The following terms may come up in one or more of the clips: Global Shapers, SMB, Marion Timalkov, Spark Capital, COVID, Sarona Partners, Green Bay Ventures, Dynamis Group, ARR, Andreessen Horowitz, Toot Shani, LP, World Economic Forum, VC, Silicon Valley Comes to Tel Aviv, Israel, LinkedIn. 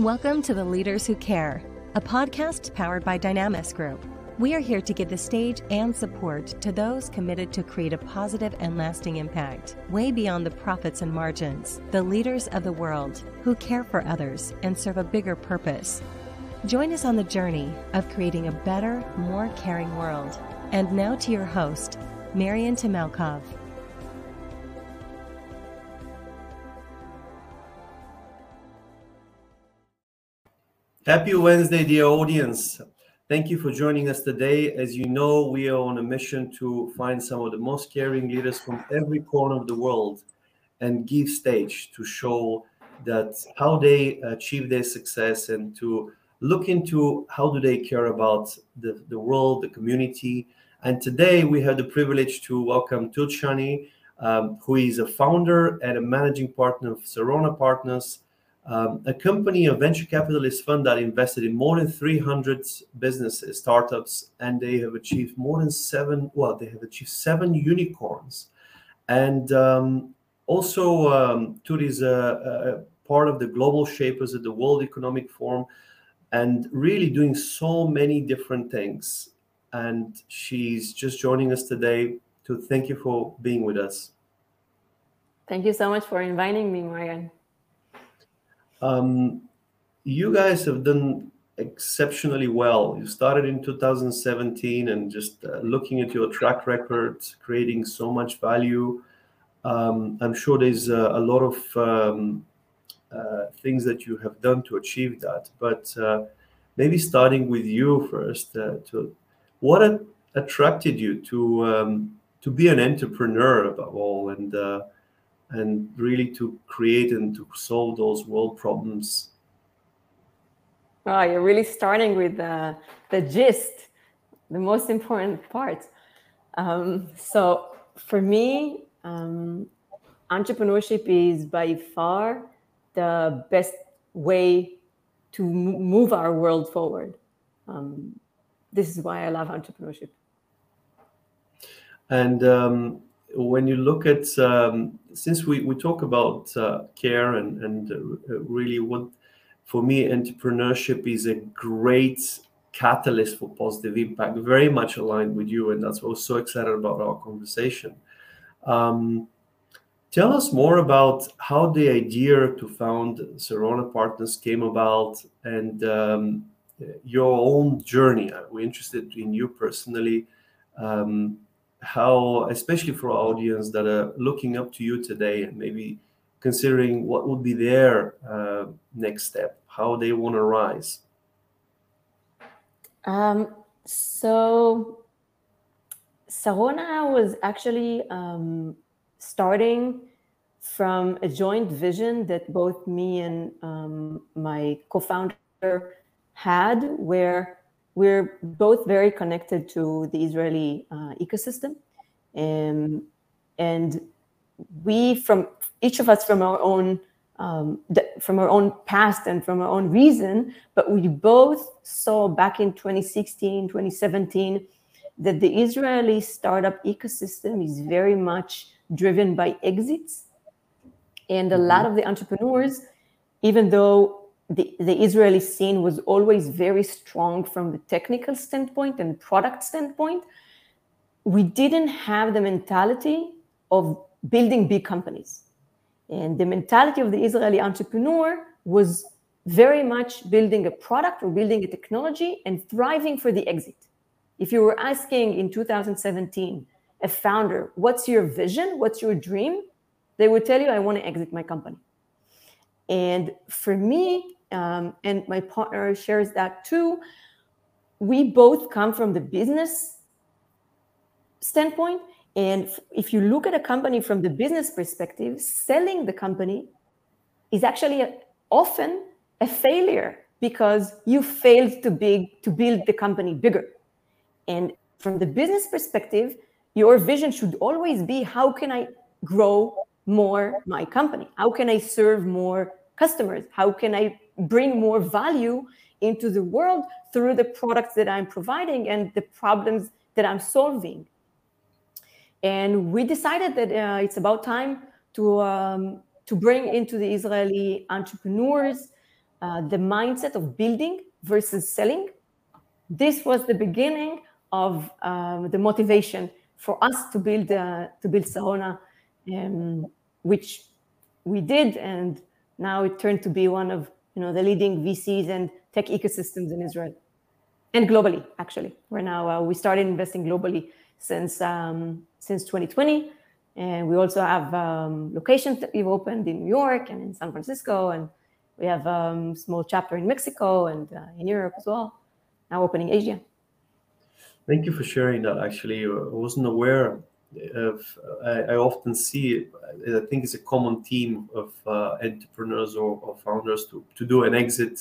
Welcome to The Leaders Who Care, a podcast powered by Dynamis Group. We are here to give the stage and support to those committed to create a positive and lasting impact, way beyond the profits and margins, the leaders of the world who care for others and serve a bigger purpose. Join us on the journey of creating a better, more caring world. And now to your host, Marion Timalkov. Happy Wednesday, dear audience. Thank you for joining us today. As you know, we are on a mission to find some of the most caring leaders from every corner of the world and give stage to show that how they achieve their success and to look into how do they care about the world, the community. And today we have the privilege to welcome Toot Shani, who is a founder and a managing partner of Sarona Partners, a company, a venture capitalist fund that invested in more than 300 businesses, startups, and they have achieved achieved 7 unicorns. And also Toot is a part of the Global Shapers at the World Economic Forum and really doing so many different things. And she's just joining us today. To thank you for being with us. Thank you so much for inviting me, Marion. You guys have done exceptionally well. You started in 2017 and just looking at your track record, creating so much value. I'm sure there's a lot of things that you have done to achieve that. But maybe starting with you first, what attracted you to be an entrepreneur above all, and really to create and to solve those world problems? Wow, you're really starting with the gist, the most important part. So for me, entrepreneurship is by far the best way to move our world forward. This is why I love entrepreneurship. And when you look at, since we talk about care and really what, for me, entrepreneurship is a great catalyst for positive impact, very much aligned with you. And that's why I was so excited about our conversation. Tell us more about how the idea to found Sarona Partners came about and your own journey. We're interested in you personally. How, especially for our audience that are looking up to you today and maybe considering what would be their next step, how they want to rise. So Sarona was actually starting from a joint vision that both me and my co-founder had, where we're both very connected to the Israeli ecosystem. And we, from each of us, from our own past and from our own reason, but we both saw back in 2016, 2017, that the Israeli startup ecosystem is very much driven by exits. And a lot of the entrepreneurs, even though the Israeli scene was always very strong from the technical standpoint and product standpoint, we didn't have the mentality of building big companies. And the mentality of the Israeli entrepreneur was very much building a product or building a technology and thriving for the exit. If you were asking in 2017, a founder, what's your vision? What's your dream? They would tell you, I want to exit my company. And for me, and my partner shares that too, we both come from the business standpoint. And if you look at a company from the business perspective, selling the company is actually often a failure because you failed to build the company bigger. And from the business perspective, your vision should always be, how can I grow more my company? How can I serve more customers? How can I bring more value into the world through the products that I'm providing and the problems that I'm solving? And we decided that it's about time to bring into the Israeli entrepreneurs the mindset of building versus selling. This was the beginning of the motivation for us to build Sarona, which we did, and now it turned to be one of the leading VCs and tech ecosystems in Israel and globally. Actually, we're now we started investing globally since 2020, and we also have locations that we've opened in New York and in San Francisco, and we have a small chapter in Mexico and in Europe as well. Now opening Asia. Thank you for sharing that. Actually, I wasn't aware of. I often see, I think it's a common theme of entrepreneurs or founders to do an exit,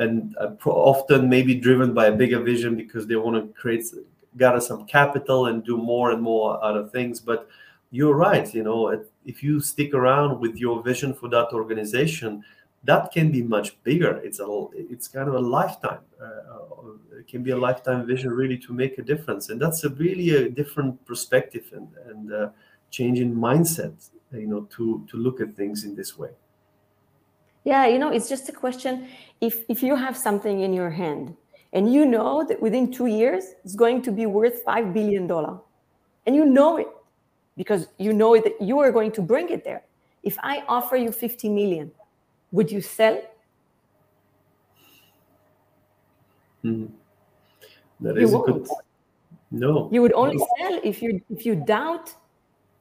and often maybe driven by a bigger vision because they want to gather some capital and do more and more other things. But you're right. If you stick around with your vision for that organization, that can be much bigger. It's kind of a lifetime. It can be a lifetime vision, really, to make a difference. And that's a different perspective and change in mindset, to look at things in this way. Yeah, it's just a question. If you have something in your hand and you know that within 2 years it's going to be worth $5 billion, and you know it because you know that you are going to bring it there. If I offer you $50 million, would you sell? That is good. No. You would only sell if you doubt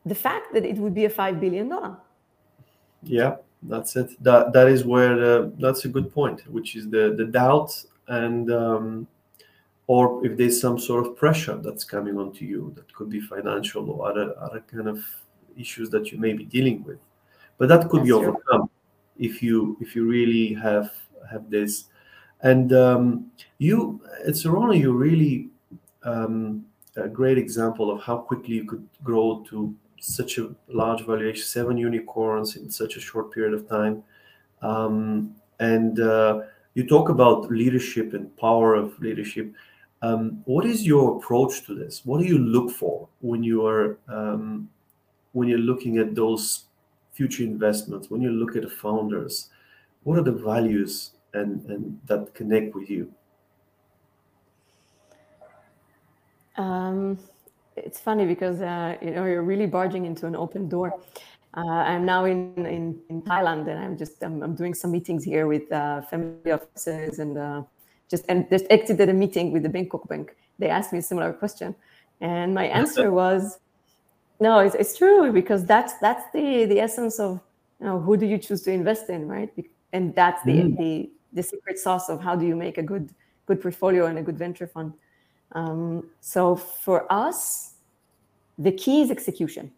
the fact that it would be a $5 billion. Yeah, that's it. That is where that's a good point, which is the doubt and or if there's some sort of pressure that's coming onto you that could be financial or other kind of issues that you may be dealing with, but that could be overcome. If you really have this, and you at Sarona, you're really a great example of how quickly you could grow to such a large valuation, 7 unicorns in such a short period of time, and you talk about leadership and power of leadership. What is your approach to this? What do you look for when you're looking at those future investments, when you look at the founders? What are the values and that connect with you? It's funny because you're really barging into an open door. I'm now in Thailand, and I'm doing some meetings here with family offices, and just exited a meeting with the Bangkok Bank. They asked me a similar question, and my answer was, no, it's true, because that's the essence of who do you choose to invest in, right? And that's the secret sauce of how do you make a good portfolio and a good venture fund. So for us, the key is execution.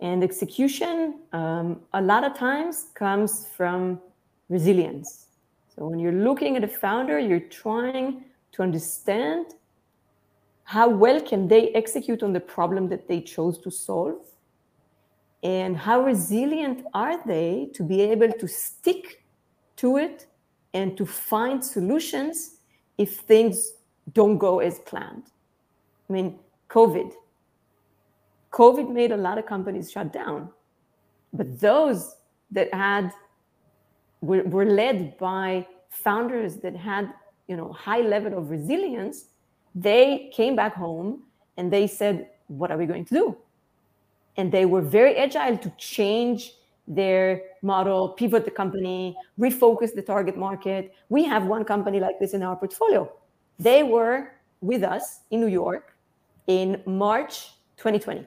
And execution a lot of times comes from resilience. So when you're looking at a founder, you're trying to understand how well can they execute on the problem that they chose to solve, and how resilient are they to be able to stick to it and to find solutions if things don't go as planned. I mean, COVID made a lot of companies shut down, but those that were led by founders that had high level of resilience, they came back home and they said, what are we going to do? And they were very agile to change their model, pivot the company, refocus the target market. We have one company like this in our portfolio. They were with us in New York in March 2020.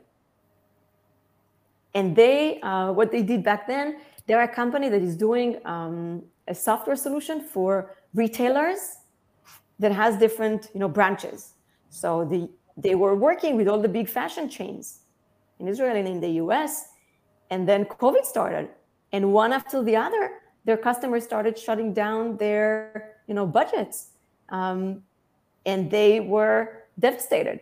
And they, what they did back then, they're a company that is doing a software solution for retailers that has different, branches. So they were working with all the big fashion chains in Israel and in the US, and then COVID started, and one after the other, their customers started shutting down their, budgets, and they were devastated.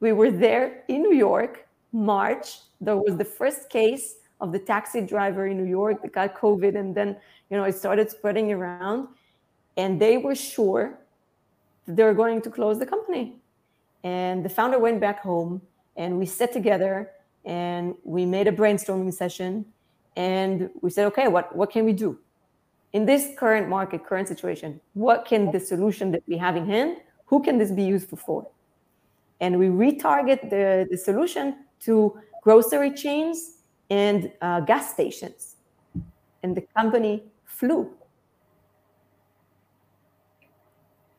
We were there in New York, March. There was the first case of the taxi driver in New York that got COVID, and then, it started spreading around, and they were sure they're going to close the company. And the founder went back home, and we sat together and we made a brainstorming session, And we said, okay, what can we do? In this current market, current situation, what can the solution that we have in hand, who can this be useful for? And we retarget the solution to grocery chains and gas stations. And the company flew.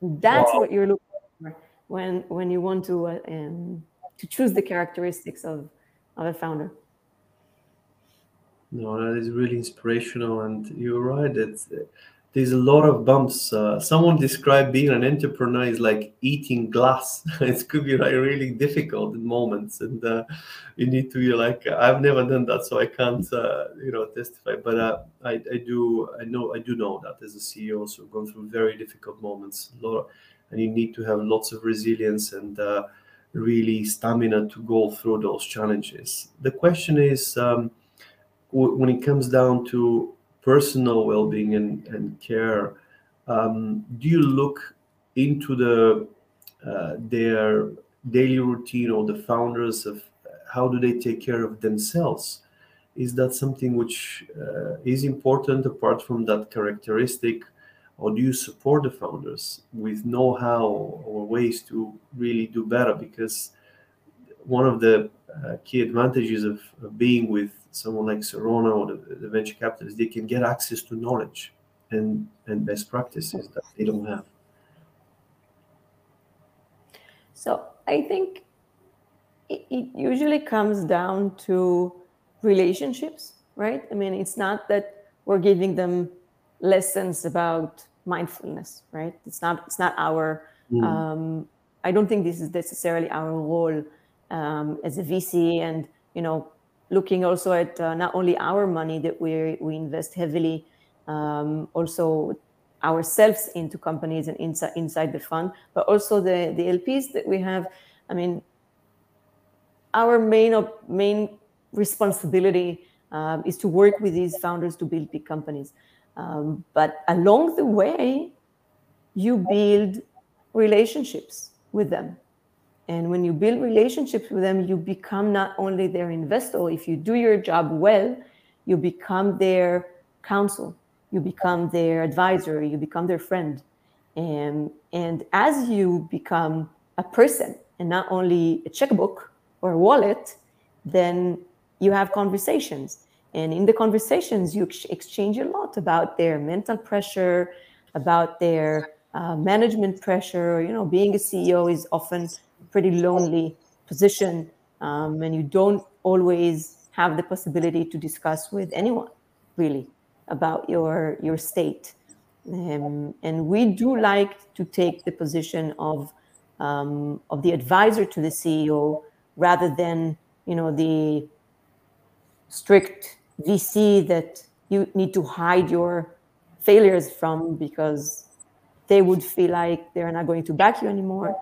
That's wow. What you're looking for when you want to choose the characteristics of a founder. No, that is really inspirational, and you're right. There's a lot of bumps. Someone described being an entrepreneur is like eating glass. It could be like really difficult in moments, and you need to be like, I've never done that, so I can't, testify. But I do know that as a CEO, also gone through very difficult moments, and you need to have lots of resilience and really stamina to go through those challenges. The question is. When it comes down to personal well-being and care, do you look into their daily routine or the founders of how do they take care of themselves? Is that something which is important apart from that characteristic, or do you support the founders with know-how or ways to really do better? Because one of the key advantages of being with someone like Sarona or the venture capitalists, they can get access to knowledge and best practices that they don't have. So I think it usually comes down to relationships, right? I mean, it's not that we're giving them lessons about mindfulness, right? It's not our, I don't think this is necessarily our role as a VC and, looking also at not only our money that we invest heavily, also ourselves into companies and inside the fund, but also the LPs that we have. I mean, our main responsibility is to work with these founders to build big companies. But along the way, you build relationships with them. And when you build relationships with them, you become not only their investor. If you do your job well, you become their counsel, you become their advisor, you become their friend. And as you become a person and not only a checkbook or a wallet, then you have conversations. And in the conversations, you exchange a lot about their mental pressure, about their management pressure. Being a CEO is often pretty lonely position, and you don't always have the possibility to discuss with anyone really about your state. And we do like to take the position of the advisor to the CEO rather than the strict VC that you need to hide your failures from because they would feel like they're not going to back you anymore.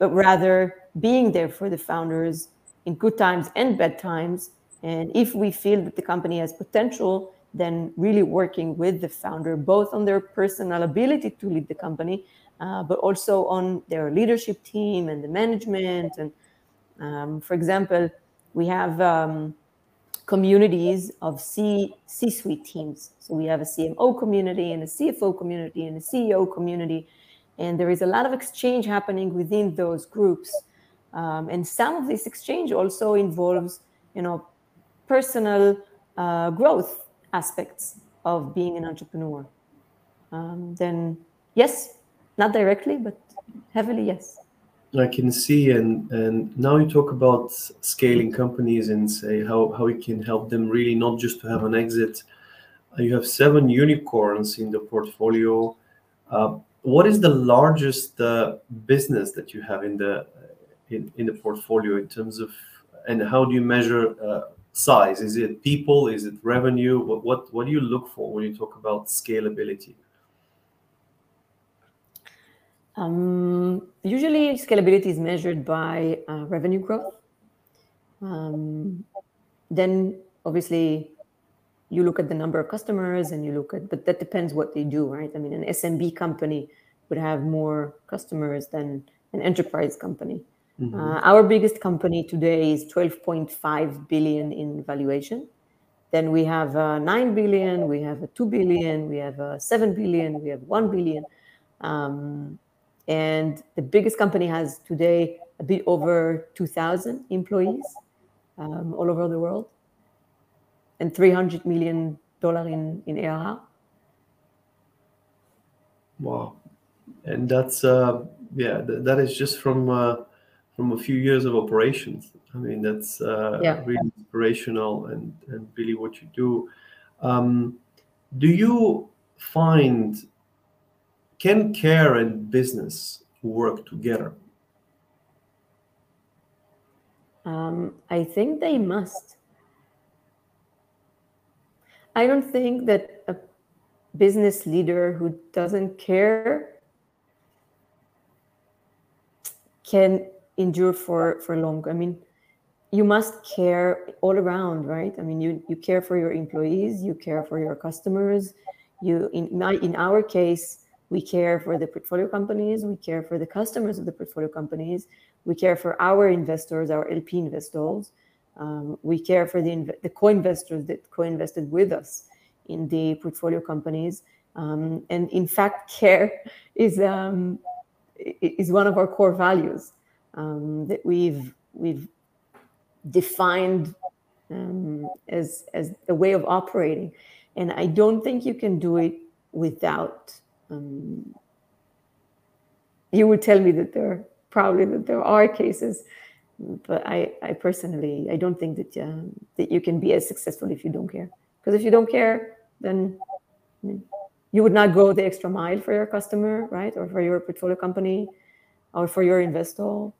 But rather being there for the founders in good times and bad times. And if we feel that the company has potential, then really working with the founder, both on their personal ability to lead the company, but also on their leadership team and the management. And for example, we have communities of C-suite teams. So we have a CMO community and a CFO community and a CEO community. And there is a lot of exchange happening within those groups. And some of this exchange also involves, personal growth aspects of being an entrepreneur. Then, yes, not directly, but heavily, yes. I can see. And now you talk about scaling companies and say how we can help them really not just to have an exit. You have 7 unicorns in the portfolio. What is the largest business that you have in the portfolio in terms of, and how do you measure size? Is it people? Is it revenue? What do you look for when you talk about scalability? Usually, scalability is measured by revenue growth. Then, obviously, you look at the number of customers and you look at, but that depends what they do, right? I mean, an SMB company would have more customers than an enterprise company. Mm-hmm. Our biggest company today is $12.5 billion in valuation. Then we have 9 billion, we have 2 billion, we have 7 billion, we have 1 billion. And the biggest company has today a bit over 2,000 employees all over the world, and $300 million in ARR. Wow. And that's, that is just from a few years of operations. I mean, that's really inspirational and really what you do. Do you find, can care and business work together? I think they must. I don't think that a business leader who doesn't care can endure for long. I mean, you must care all around, right? I mean, you care for your employees, you care for your customers. In our case, we care for the portfolio companies, we care for the customers of the portfolio companies, we care for our investors, our LP investors. We care for the co-investors that co-invested with us in the portfolio companies. And in fact, care is one of our core values that we've defined as a way of operating. And I don't think you can do it without. You would tell me that there are cases, but I personally, I don't think that you can be as successful if you don't care. Because if you don't care, then you would not go the extra mile for your customer, right? Or for your portfolio company, or for your investor.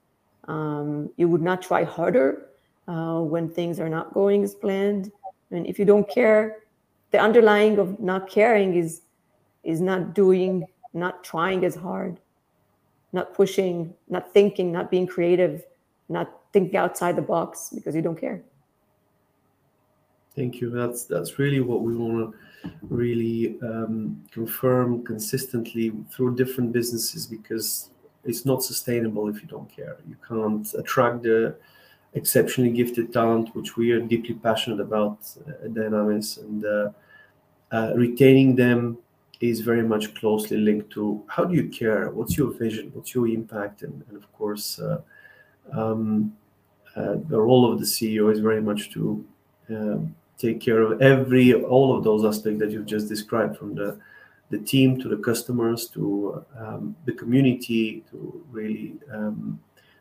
You would not try harder when things are not going as planned. And if you don't care, the underlying of not caring is not trying as hard, not pushing, not thinking, not being creative, not thinking outside the box because you don't care. Thank you. That's really what we want to really confirm consistently through different businesses, because it's not sustainable if you don't care. You can't attract the exceptionally gifted talent, which we are deeply passionate about at Dynamis, and retaining them is very much closely linked to how do you care, what's your vision, what's your impact, and of course the role of the CEO is very much to take care of all of those aspects that you've just described, from the team to the customers to the community, to really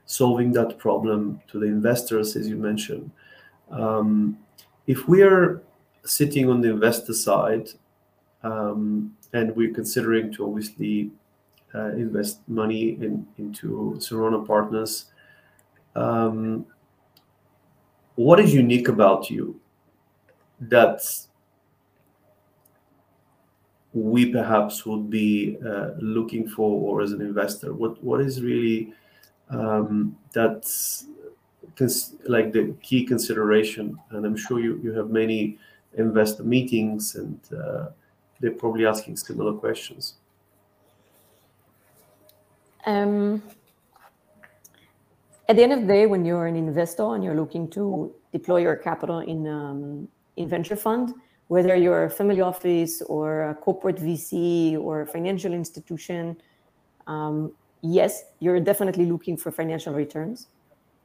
solving that problem, to the investors, as you mentioned. If we are sitting on the investor side and we're considering to obviously invest money into Sarona Partners, what is unique about you that we perhaps would be looking for, or as an investor, what is really that's like the key consideration? And I'm sure you have many investor meetings, and they're probably asking similar questions. At the end of the day, when you're an investor and you're looking to deploy your capital in venture fund, whether you're a family office or a corporate VC or a financial institution, yes, you're definitely looking for financial returns,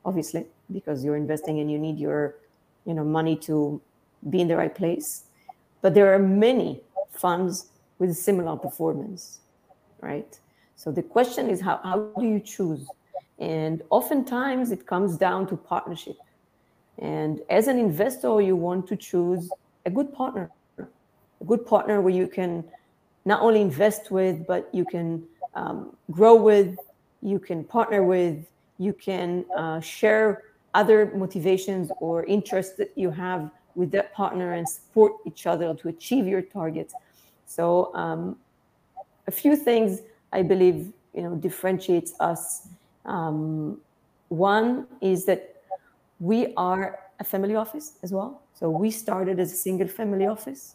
obviously, because you're investing and you need your money to be in the right place. But there are many funds with similar performance, right? So the question is, how do you choose? And oftentimes it comes down to partnership. And as an investor, you want to choose a good partner where you can not only invest with, but you can grow with, you can partner with, you can share other motivations or interests that you have with that partner and support each other to achieve your targets. So a few things I believe differentiates us. One is that we are a family office as well. So we started as a single family office,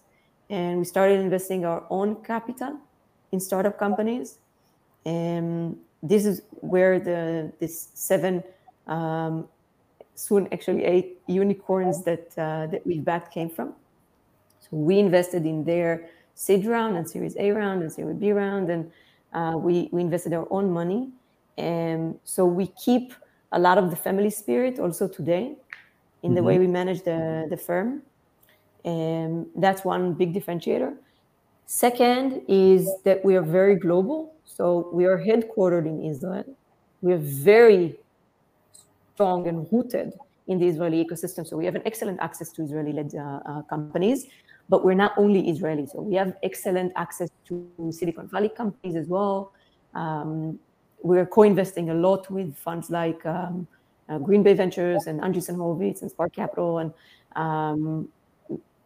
and we started investing our own capital in startup companies. And this is where this 7, soon actually 8 unicorns that we backed came from. So we invested in their seed round and Series A round and Series B round, and we invested our own money. And so we keep a lot of the family spirit also today in the way we manage the firm. And that's one big differentiator. Second is that we are very global. So we are headquartered in Israel. We are very strong and rooted in the Israeli ecosystem. So we have an excellent access to Israeli-led companies, but we're not only Israeli. So we have excellent access to Silicon Valley companies as well. We're co-investing a lot with funds like Green Bay Ventures and Andreessen Horowitz and Spark Capital, and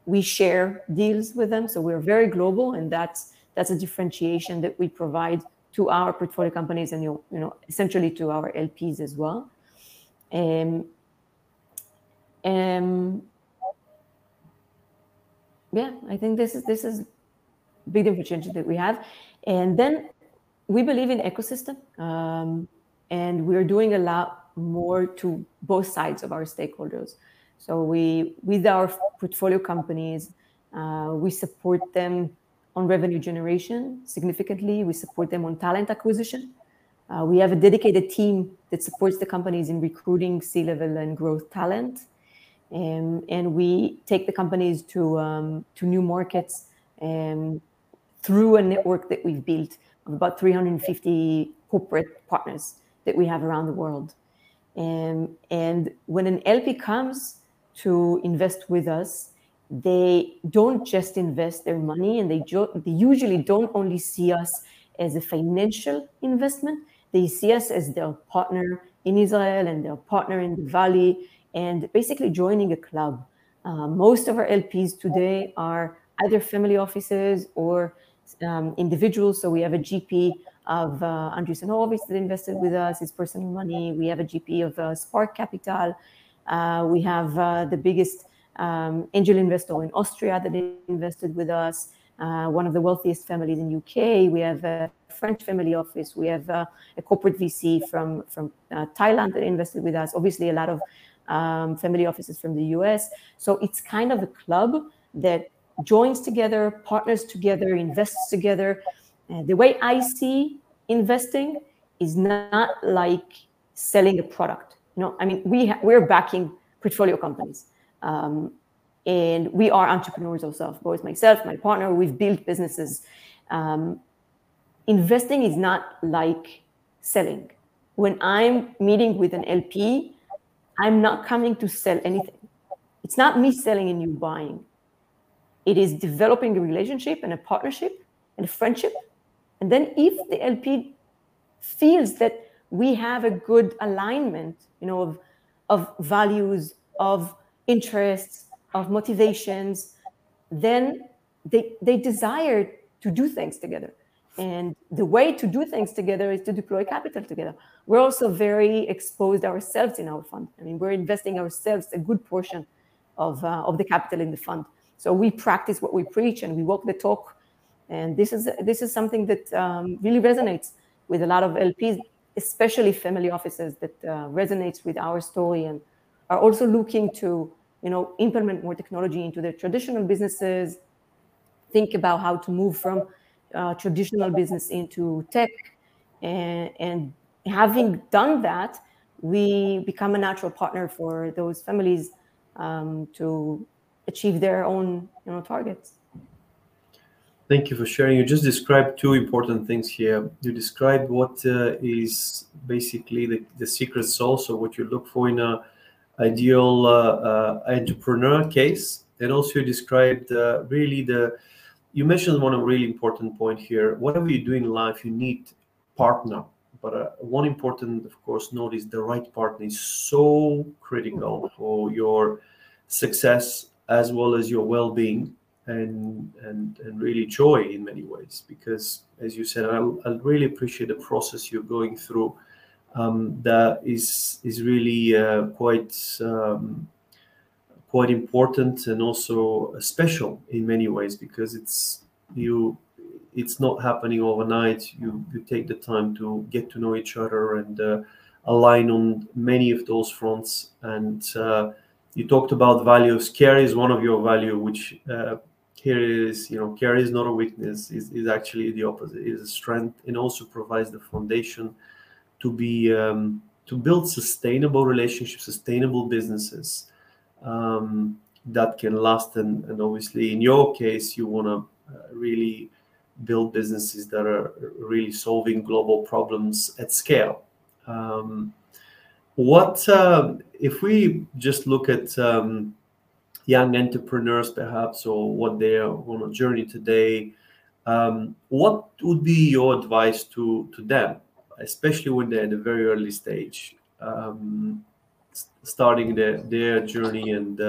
we share deals with them. So we're very global, and that's a differentiation that we provide to our portfolio companies and essentially to our LPs as well. I think this is big differentiation that we have. And then we believe in ecosystem, and we're doing a lot more to both sides of our stakeholders. So we, with our portfolio companies, we support them on revenue generation significantly. We support them on talent acquisition. We have a dedicated team that supports the companies in recruiting C-level and growth talent. And we take the companies to new markets through a network that we've built of about 350 corporate partners that we have around the world. And when an LP comes to invest with us, they don't just invest their money, and they usually don't only see us as a financial investment. They see us as their partner in Israel and their partner in the Valley, and basically joining a club. Most of our LPs today are either family offices or individuals. So we have a GP of Andreessen Horowitz that invested with us, his personal money. We have a GP of Spark Capital. We have the biggest angel investor in Austria that invested with us, one of the wealthiest families in UK. We have a French family office. We have a corporate VC from Thailand that invested with us. Obviously, a lot of family offices from the US. So it's kind of a club that joins together, partners together, invests together. The way I see investing is not like selling a product. We're backing portfolio companies. And we are entrepreneurs ourselves, both myself, my partner, we've built businesses. Investing is not like selling. When I'm meeting with an LP, I'm not coming to sell anything. It's not me selling and you buying. It is developing a relationship and a partnership and a friendship. And then if the LP feels that we have a good alignment, of values, of interests, of motivations, then they desire to do things together. And the way to do things together is to deploy capital together. We're also very exposed ourselves in our fund. We're investing ourselves a good portion of the capital in the fund. So we practice what we preach and we walk the talk. And this is something that really resonates with a lot of LPs, especially family offices, that resonates with our story and are also looking to implement more technology into their traditional businesses, think about how to move from traditional business into tech. And having done that, we become a natural partner for those families to achieve their own targets. Thank you for sharing. You just described two important things here. You described what is basically the secret sauce, or what you look for in an ideal entrepreneur case. And also you described you mentioned one really important point here. Whatever you do in life, you need partner. But one important, of course, note is the right partner is so critical for your success as well as your well-being and really joy in many ways. Because, as you said, I really appreciate the process you're going through. That is really quite important, and also special in many ways, because it's not happening overnight. You take the time to get to know each other and align on many of those fronts. And you talked about values. Care is one of your value, which Here is, you know, care is not a weakness, is actually the opposite. It is a strength, and also provides the foundation to be to build sustainable relationships, sustainable businesses that can last. And obviously, in your case, you want to really build businesses that are really solving global problems at scale. If we just look at young entrepreneurs, perhaps, or what they are on a journey today, what would be your advice to them, especially when they're at a very early stage, starting their journey and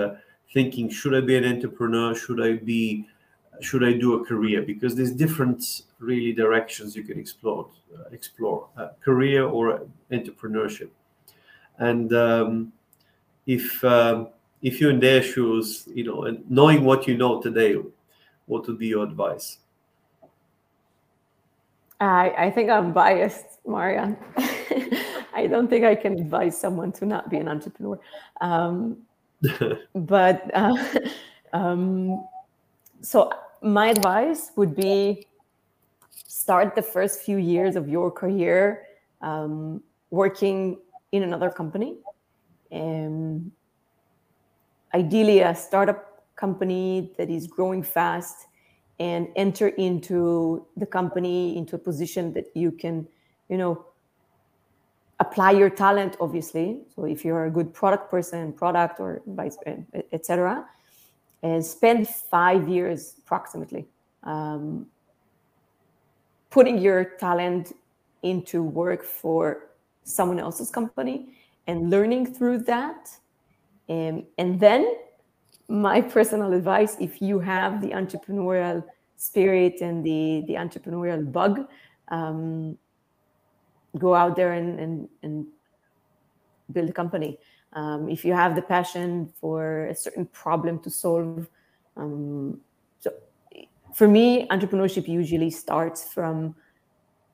thinking, should I be an entrepreneur? Should I do a career? Because there's different really directions you can explore career or entrepreneurship. And if you're in their shoes, you know, and knowing what you know today, what would be your advice? I think I'm biased, Marion. I don't think I can advise someone to not be an entrepreneur. So my advice would be start the first few years of your career working in another company. Ideally, a startup company that is growing fast, and enter into the company, into a position that you can, you know, apply your talent, obviously. So if you're a good product person, product or vice, et cetera, and spend 5 years approximately putting your talent into work for someone else's company and learning through that. And then my personal advice, if you have the entrepreneurial spirit and the entrepreneurial bug, go out there and build a company. If you have the passion for a certain problem to solve. So for me, entrepreneurship usually starts from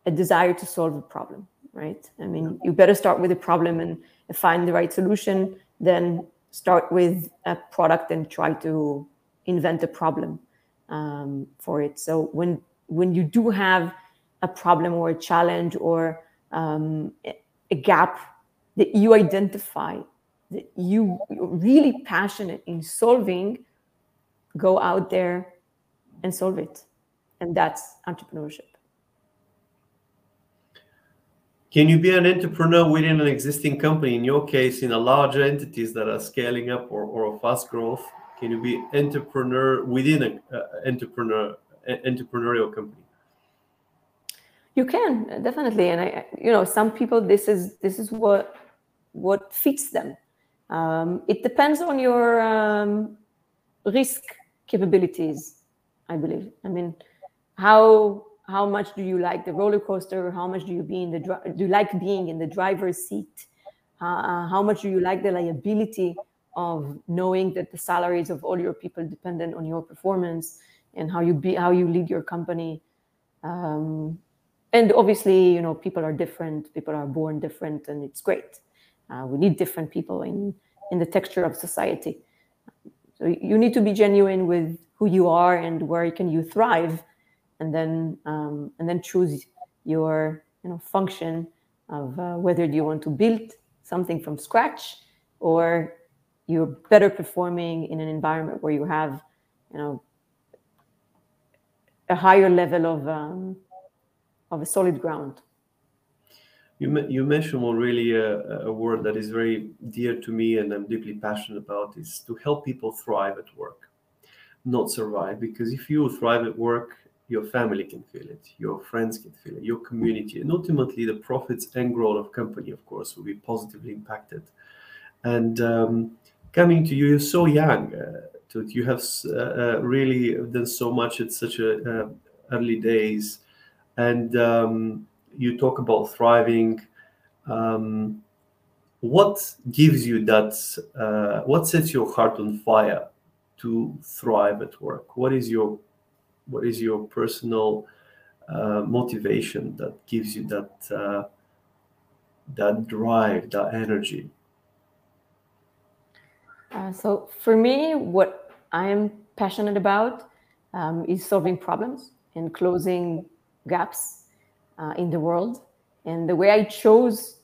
a desire to solve a problem, right? I mean, you better start with a problem and find the right solution, then start with a product and try to invent a problem for it. So when you do have a problem or a challenge or a gap that you identify, that you're really passionate in solving, go out there and solve it. And that's entrepreneurship. Can you be an entrepreneur within an existing company? In your case, in a larger entities that are scaling up or fast growth, can you be entrepreneur within an entrepreneurial company? You can, definitely. And I, you know, some people, this is what fits them. It depends on your risk capabilities, I believe. I mean, how much do you like the roller coaster? How much do you like being in the driver's seat? How much do you like the liability of knowing that the salaries of all your people dependent on your performance and how you lead your company? And obviously, you know, people are different. People are born different, and it's great. We need different people in the texture of society. So you need to be genuine with who you are and where can you thrive. And then choose your, you know, function of whether you want to build something from scratch or you're better performing in an environment where you have, you know, a higher level of a solid ground. You mentioned really a word that is very dear to me and I'm deeply passionate about, is to help people thrive at work, not survive. Because if you thrive at work, your family can feel it, your friends can feel it, your community, and ultimately the profits and growth of company, of course, will be positively impacted. And coming to you, you're so young, Toot. You have really done so much at such a early days, and you talk about thriving. What gives you that? What sets your heart on fire to thrive at work? What is your personal motivation that gives you that that drive, that energy? So for me, what I'm passionate about is solving problems and closing gaps in the world. And the way I chose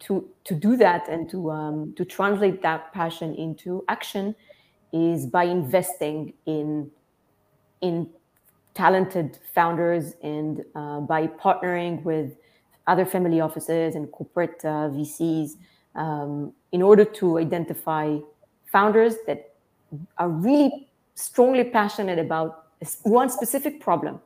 to do that and to translate that passion into action is by investing in talented founders and by partnering with other family offices and corporate VCs in order to identify founders that are really strongly passionate about one specific problem,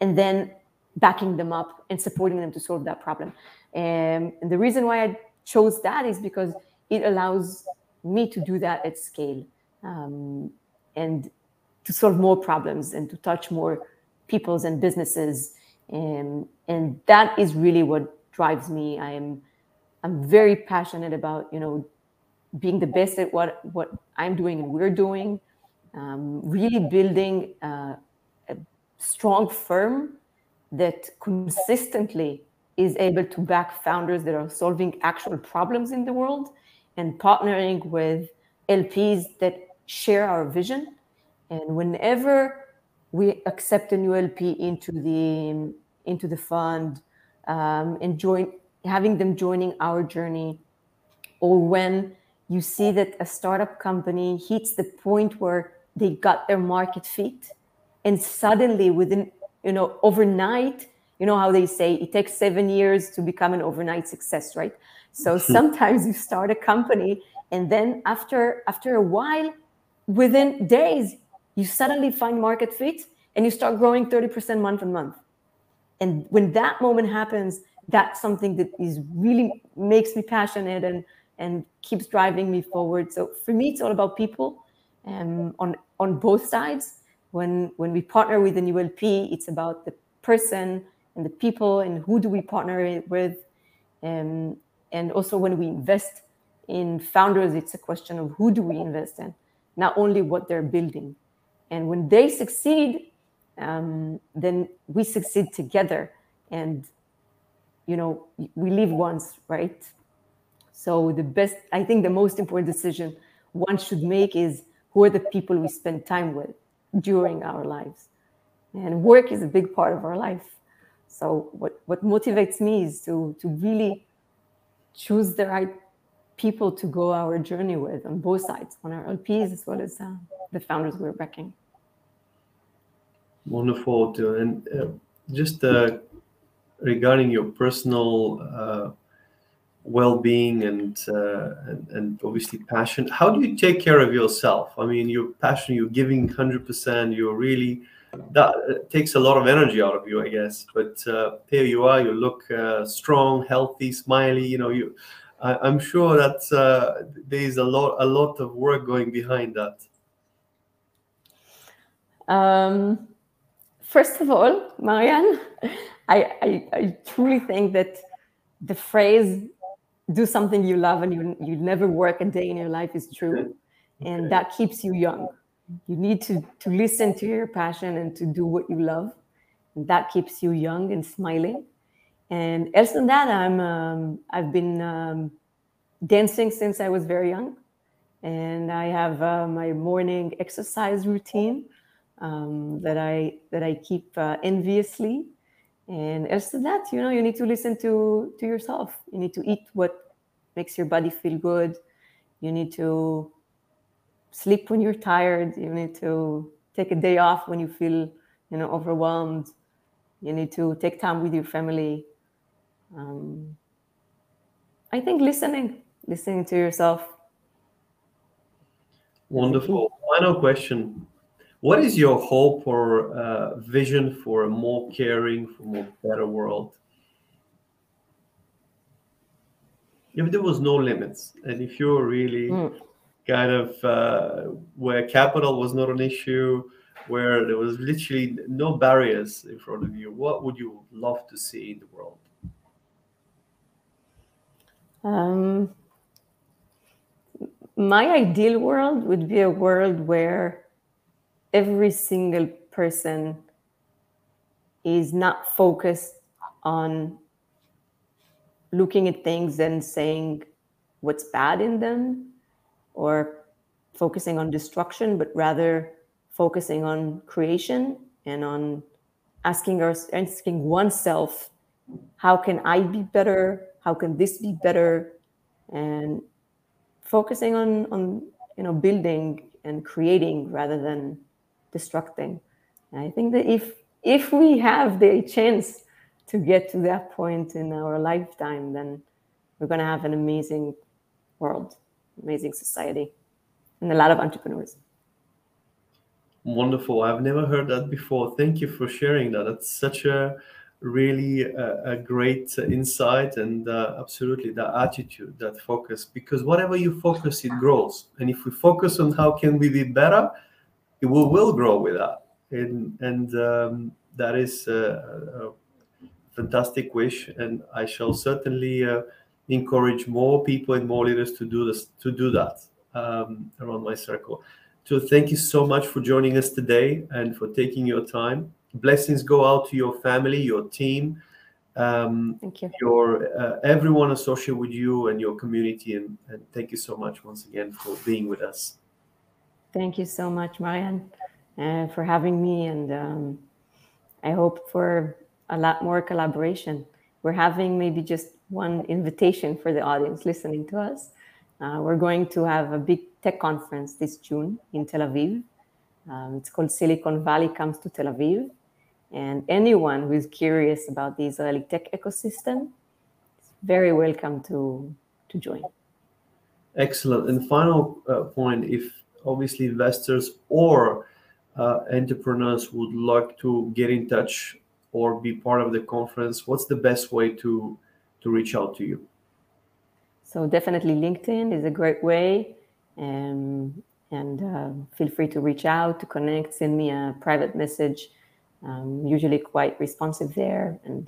and then backing them up and supporting them to solve that problem. And the reason why I chose that is because it allows me to do that at scale and to solve more problems and to touch more peoples and businesses. And that is really what drives me. I'm very passionate about, you know, being the best at what I'm doing and we're doing, really building a strong firm that consistently is able to back founders that are solving actual problems in the world and partnering with LPs that share our vision. And whenever we accept a new LP into the fund and having them joining our journey, or when you see that a startup company hits the point where they got their market fit and suddenly within, you know, overnight, you know how they say it takes 7 years to become an overnight success, right? So sometimes you start a company and then after a while, within days, you suddenly find market fit and you start growing 30% month on month. And when that moment happens, that's something that is really makes me passionate and keeps driving me forward. So for me, it's all about people on both sides. When we partner with an ULP, it's about the person and the people and who do we partner with. And also when we invest in founders, it's a question of who do we invest in, not only what they're building. And when they succeed, then we succeed together. And, you know, we live once, right? So I think the most important decision one should make is who are the people we spend time with during our lives, and work is a big part of our life. So what motivates me is to really choose the right people to go our journey with on both sides, on our LPs as well as the founders we're backing. Wonderful too. And just regarding your personal well-being and obviously passion, how do you take care of yourself? I mean, your passion, you're giving 100%, you're really, that takes a lot of energy out of you, I guess. But there you are, you look strong, healthy, smiley. You know, I'm sure that there is a lot of work going behind that. First of all, Marianne, I truly think that the phrase "do something you love and you never work a day in your life" is true. And that keeps you young. You need to listen to your passion and to do what you love. And that keeps you young and smiling. And else than that, I've been dancing since I was very young. And I have my morning exercise routine that I keep enviously. And else than that, you know, you need to listen to yourself. You need to eat what makes your body feel good. You need to sleep when you're tired. You need to take a day off when you feel, you know, overwhelmed. You need to take time with your family. I think listening to yourself. Wonderful. Final question. What is your hope or vision for a more caring, for a more better world? If there was no limits, and if you were really kind of where capital was not an issue, where there was literally no barriers in front of you, what would you love to see in the world? My ideal world would be a world where every single person is not focused on looking at things and saying what's bad in them or focusing on destruction, but rather focusing on creation and on asking oneself, how can I be better? How can this be better? And focusing on building and creating rather than destructing. And I think that if we have the chance to get to that point in our lifetime, then we're going to have an amazing world, amazing society, and a lot of entrepreneurs. Wonderful. I've never heard that before. Thank you for sharing that. That's such a really a great insight, and absolutely that attitude, that focus, because whatever you focus, it grows. And if we focus on how can we be better, it will grow with that. And that is a fantastic wish. And I shall certainly encourage more people and more leaders to do this, to do that around my circle. So thank you so much for joining us today and for taking your time. Blessings go out to your family, your team, thank you. Your everyone associated with you and your community. And thank you so much once again for being with us. Thank you so much, Marion, for having me. And I hope for a lot more collaboration. We're having maybe just one invitation for the audience listening to us. We're going to have a big tech conference this June in Tel Aviv. It's called Silicon Valley Comes to Tel Aviv. And anyone who is curious about the Israeli tech ecosystem is very welcome to join. Excellent. And final point, if obviously investors or entrepreneurs would like to get in touch or be part of the conference, what's the best way to reach out to you? So definitely LinkedIn is a great way. And feel free to reach out, to connect, send me a private message. Usually quite responsive there, and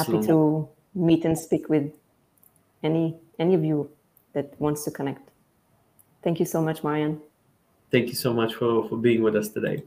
happy to meet and speak with any of you that wants to connect. Thank you so much, Marion. Thank you so much for being with us today.